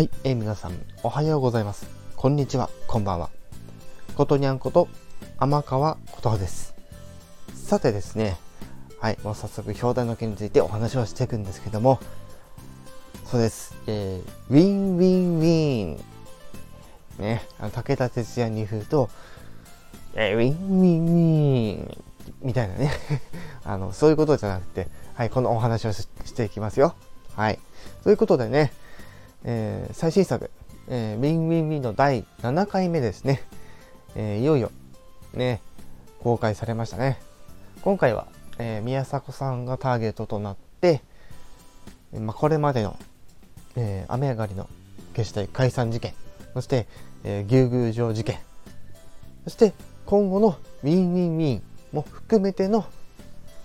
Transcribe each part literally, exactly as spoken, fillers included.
はい、えー、皆さんおはようございます。こんにちは、こんばんは。ことにゃんこと天川琴葉です。さてですね、はい、もう早速表題の件についてお話をしていくんですけども、そうです、えー、ウィンウィンウィンね、あの武田鉄矢に風と、えー、ウィンウィンウィンみたいなねあのそういうことじゃなくて、はい、このお話を し, していきますよ。はい、ということでね、えー、最新作、えー、ウィンウィンウィンのだいななかいめですね、えー、いよいよね公開されましたね。今回は、えー、宮迫さんがターゲットとなって、まあ、これまでの、えー、雨上がりの決死隊解散事件、そして、えー、牛宮城事件、そして今後のウィンウィンウィンも含めての、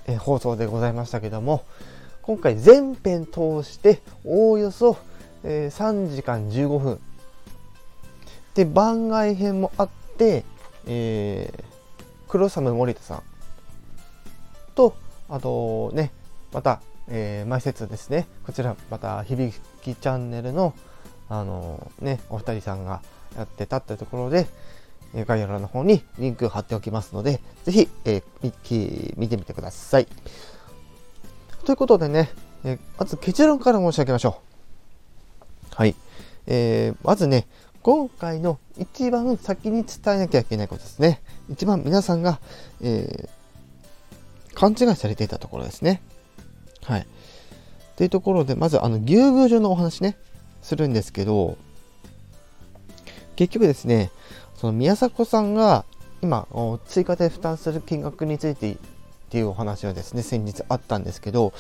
えー、放送でございましたけども、今回全編通しておおよそ、えー、さんじかんじゅうごふんで、番外編もあって、えー、黒サム森田さんと、あとねまた、えー、前説ですね、こちらまた響きチャンネルのあのね、お二人さんがやってたってところで、概要欄の方にリンク貼っておきますので、ぜひ、えー、見てみてください。ということでね、えー、まず結論から申し上げましょう。はい、えー、まずね、今回の一番先に伝えなきゃいけないことですね。一番皆さんが、えー、勘違いされていたところですね。はい。というところで、まずあの牛宮城のお話ね、するんですけど、結局ですね、その宮迫さんが今追加で負担する金額についてっていうお話はですね、先日あったんですけど、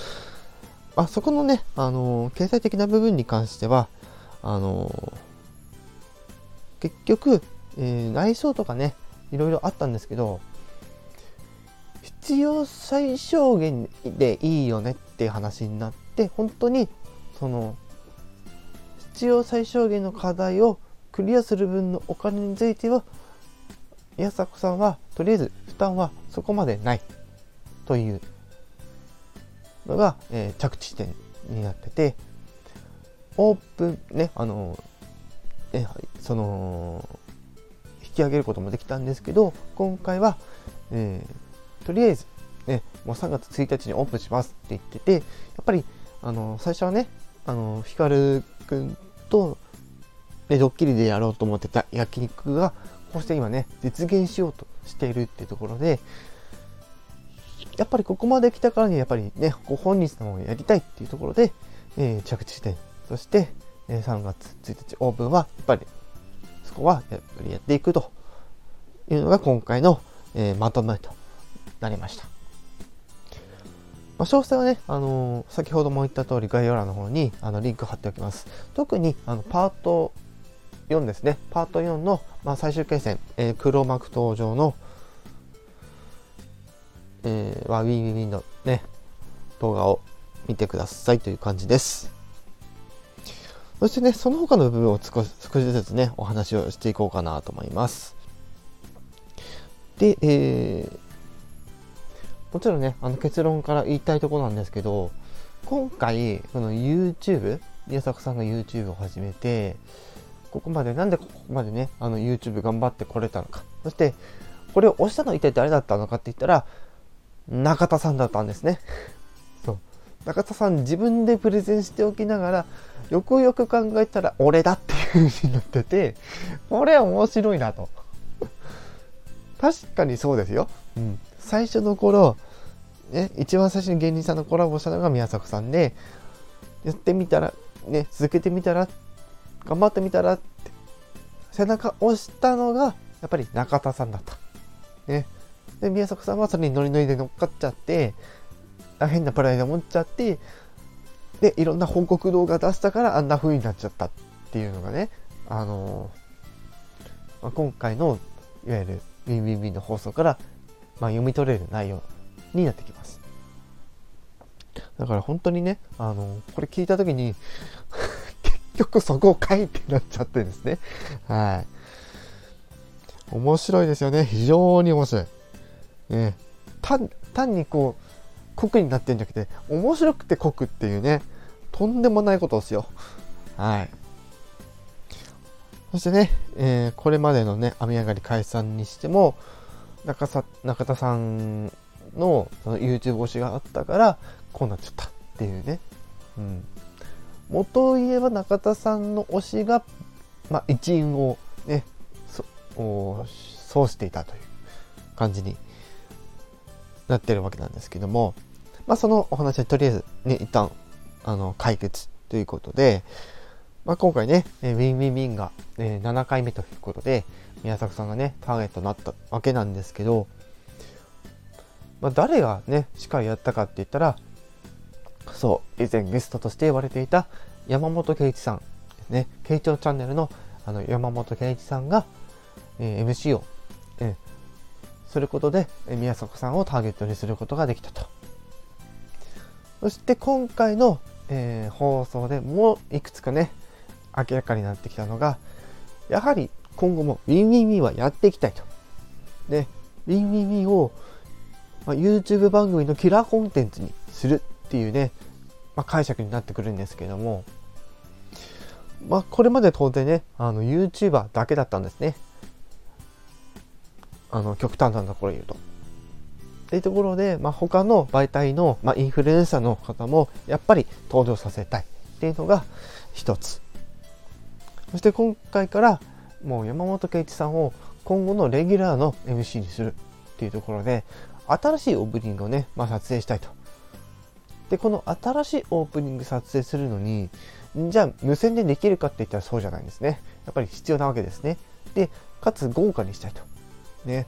あそこのね、あの経済的な部分に関しては、あの結局、えー、内装とかね、いろいろあったんですけど、必要最小限でいいよねっていう話になって、本当にその必要最小限の課題をクリアする分のお金については、宮迫さんはとりあえず負担はそこまでないというのが、えー、着地点になってて、オープンね、あのえその引き上げることもできたんですけど、今回は、えー、とりあえず、ね、もうさんがつついたちにオープンしますって言ってて、やっぱりあの最初はね、あのヒカルくんとでドッキリでやろうと思ってた焼肉がこうして今ね実現しようとしているっていうところで、やっぱりここまで来たからにやっぱりねご本人の方をやりたいっていうところで、えー、着地点、そして、えー、さんがつついたちオープンはやっぱりそこはやっぱりやっていくというのが今回の、えー、まとめとなりました。まあ、詳細はね、あのー、先ほども言った通り概要欄の方にあのリンク貼っておきます。特にあのパートよんですね。パートよんの、まあ、最終決戦、えー、黒幕登場の、えー、ウィンウィンウィンのね動画を見てくださいという感じです。そしてね、その他の部分を少し、少しずつねお話をしていこうかなと思います。で、えーもちろんね、あの結論から言いたいところなんですけど、今回その YouTube、 宮迫さんが YouTube を始めて、ここまでなんでここまでねあの YouTube 頑張ってこれたのか、そしてこれを押したの一体誰だったのかって言ったら中田さんだったんですね。そう中田さん自分でプレゼンしておきながら、よくよく考えたら俺だっていう風になってて、これ面白いなと。確かにそうですよ。うん、最初の頃、ね、一番最初に芸人さんのコラボしたのが宮迫さんで、やってみたら、ね、続けてみたら、頑張ってみたらって背中押したのがやっぱり中田さんだった、ね、で宮迫さんはそれにノリノリで乗っかっちゃって、変なプライド持っちゃって、でいろんな報告動画出したからあんな風になっちゃったっていうのがね、あのーまあ、今回のいわゆるウィンウィンウィンの放送から、まあ、読み取れる内容になってきます。だから本当にね、あのこれ聞いた時に結局そこかいってなっちゃってですね、はい、面白いですよね。非常に面白い、ね、単, 単にこう酷になってるんじゃなくて、面白くて酷っていうね、とんでもないことをしよう。はい、そしてね、えー、これまでのね雨上がり解散にしても中さ、中田さんのその YouTube 推しがあったからこうなっちゃったっていうね、うん、元を言えば中田さんの推しが、まあ、一因をねそうしていたという感じになってるわけなんですけども、まあ、そのお話はとりあえずね一旦あの解決ということで、まあ、今回ねウィンウィンウィンがななかいめということで宮迫さんがねターゲットになったわけなんですけど、まあ、誰がね司会やったかって言ったら、そう以前ゲストとして言われていた山本圭一さんですね。圭一のチャンネルのあの山本圭一さんがエムシー をすることで宮迫さんをターゲットにすることができたと。そして今回の放送でもういくつかね明らかになってきたのが、やはり今後もウィンウィンウィンはやっていきたいと。でウィンウィンウィンを YouTube 番組のキラーコンテンツにするっていうね、まあ、解釈になってくるんですけども、まあ、これまで当然ねあの YouTuber だけだったんですね。あの極端なところ言うとっていうところで、まあ、他の媒体の、まあ、インフルエンサーの方もやっぱり登場させたいっていうのが一つ。そして今回からもう山本圭一さんを今後のレギュラーの エムシー にするっていうところで新しいオープニングをね、まあ、撮影したいと。でこの新しいオープニング撮影するのにじゃあ無線でできるかって言ったらそうじゃないんですね。やっぱり必要なわけですね。でかつ豪華にしたいとね、や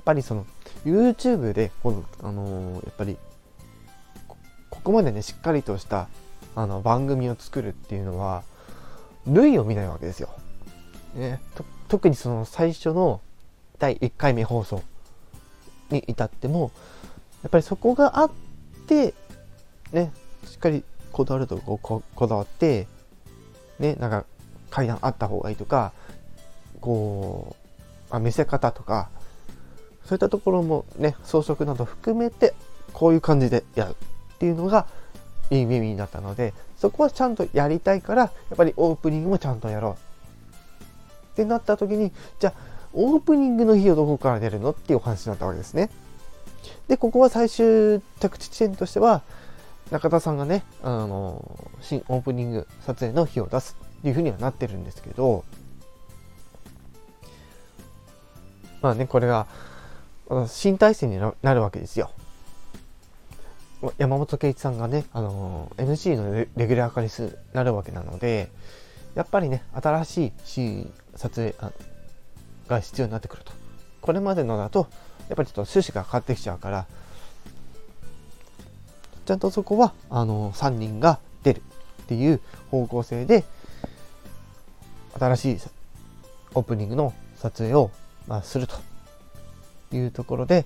っぱりその YouTube でこの、あのー、やっぱり こ, ここまでねしっかりとしたあの番組を作るっていうのは類を見ないわけですよ、ね、と特にその最初のだいいっかいめ放送に至ってもやっぱりそこがあってねしっかりこだわるとこ こ, こだわってねなんか階段あった方がいいとかこう見せ方とかそういったところもね装飾など含めてこういう感じでやるっていうのがウィンウィンウィンだったので、そこはちゃんとやりたいからやっぱりオープニングもちゃんとやろうってなった時にじゃあオープニングの費用どこから出るのっていうお話になったわけですね。でここは最終着地点としては中田さんがねあの新オープニング撮影の費用を出すっていうふうにはなってるんですけど、まあね、これが新体制になるわけですよ。山本圭一さんがね、あのー、エムシー のレギュラー化になるわけなのでやっぱりね新しいシーン撮影が必要になってくると。これまでのだとやっぱりちょっと趣旨が変わってきちゃうからちゃんとそこはあのー、さんにんが出るっていう方向性で新しいオープニングの撮影をまあ、するというところで、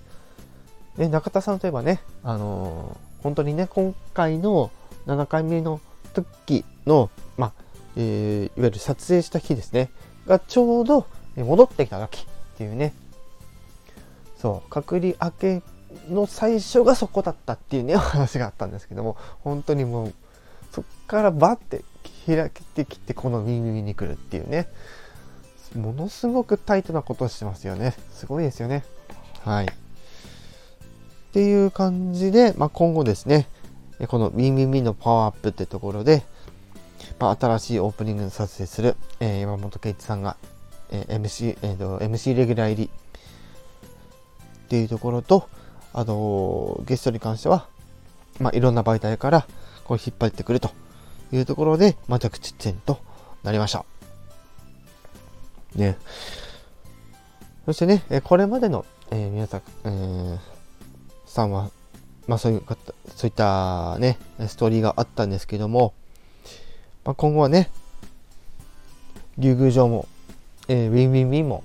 で中田さんといえばね、あのー、本当にね今回のななかいめの時の、まあえー、いわゆる撮影した日ですねがちょうど戻ってきた時っていうね、そう隔離明けの最初がそこだったっていうねお話があったんですけども、本当にもうそっからバッて開けてきてこのウィンウィンに来るっていうねものすごくタイトなことをしてますよね。すごいですよね。はい。っていう感じで、まあ、今後ですねこのウィンウィンウィンのパワーアップってところで、まあ、新しいオープニング撮影する、えー、山本圭一さんが、えー エムシー えー、と エムシー レギュラー入りっていうところと、あとゲストに関しては、まあ、いろんな媒体からこう引っ張ってくるというところで、まあ、着地点となりましたね。そしてねこれまでの、えー、宮迫、えー、さんは、まあ、そういうそういったねストーリーがあったんですけども、まあ、今後はね竜宮城も、えー、ウィンウィンウィンも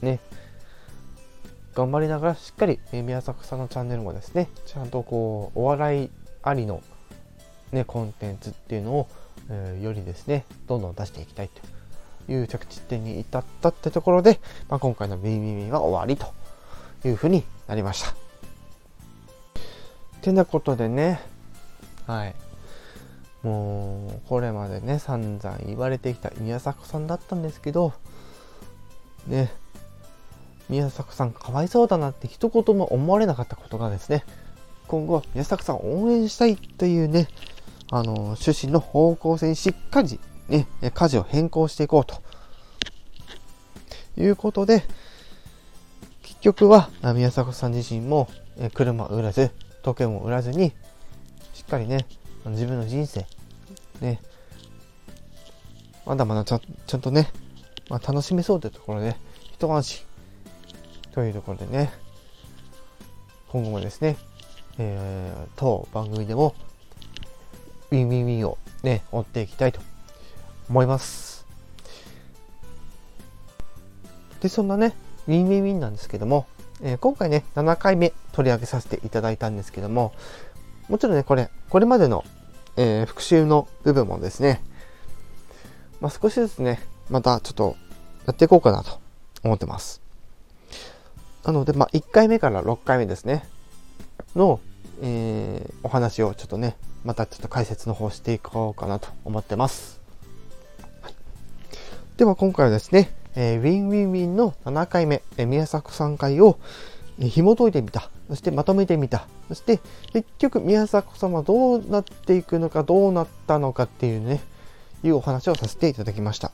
ね頑張りながらしっかり、えー、宮迫さんのチャンネルもですねちゃんとこうお笑いありの、ね、コンテンツっていうのを、えー、よりですねどんどん出していきたいという着地点に至ったってところで、まあ、今回のウィンウィンウィンは終わりというふうになりました。てなことでね、はい、もうこれまでね散々言われてきた宮迫さんだったんですけどね、宮迫さんかわいそうだなって一言も思われなかったことがですね、今後は宮迫さんを応援したいというね、あの趣旨の方向性にしっかりね舵を変更していこうということで、結局は宮迫さん自身も車売らず時計も売らずにしっかりね自分の人生ねまだまだちゃん、ちゃんとね、まあ、楽しめそうというところで一安心というところでね、今後もですね、えー、当番組でもウィンウィンウィンをね追っていきたいと思います。でそんなねウィンウィンウィンなんですけども、えー、今回ねななかいめ取り上げさせていただいたんですけども、もちろんねこれこれまでの、えー、復習の部分もですね、まあ、少しずつねまたちょっとやっていこうかなと思ってます。なので、まあ、いっかいめからろっかいめですねの、えー、お話をちょっとねまたちょっと解説の方していこうかなと思ってます。はい、では今回はですね、えー、ウィンウィンウィンのななかいめ、えー、宮迫さん回を紐解いてみた、そしてまとめてみた、そして結局宮迫さんはどうなっていくのか、どうなったのかっていうねいうお話をさせていただきました。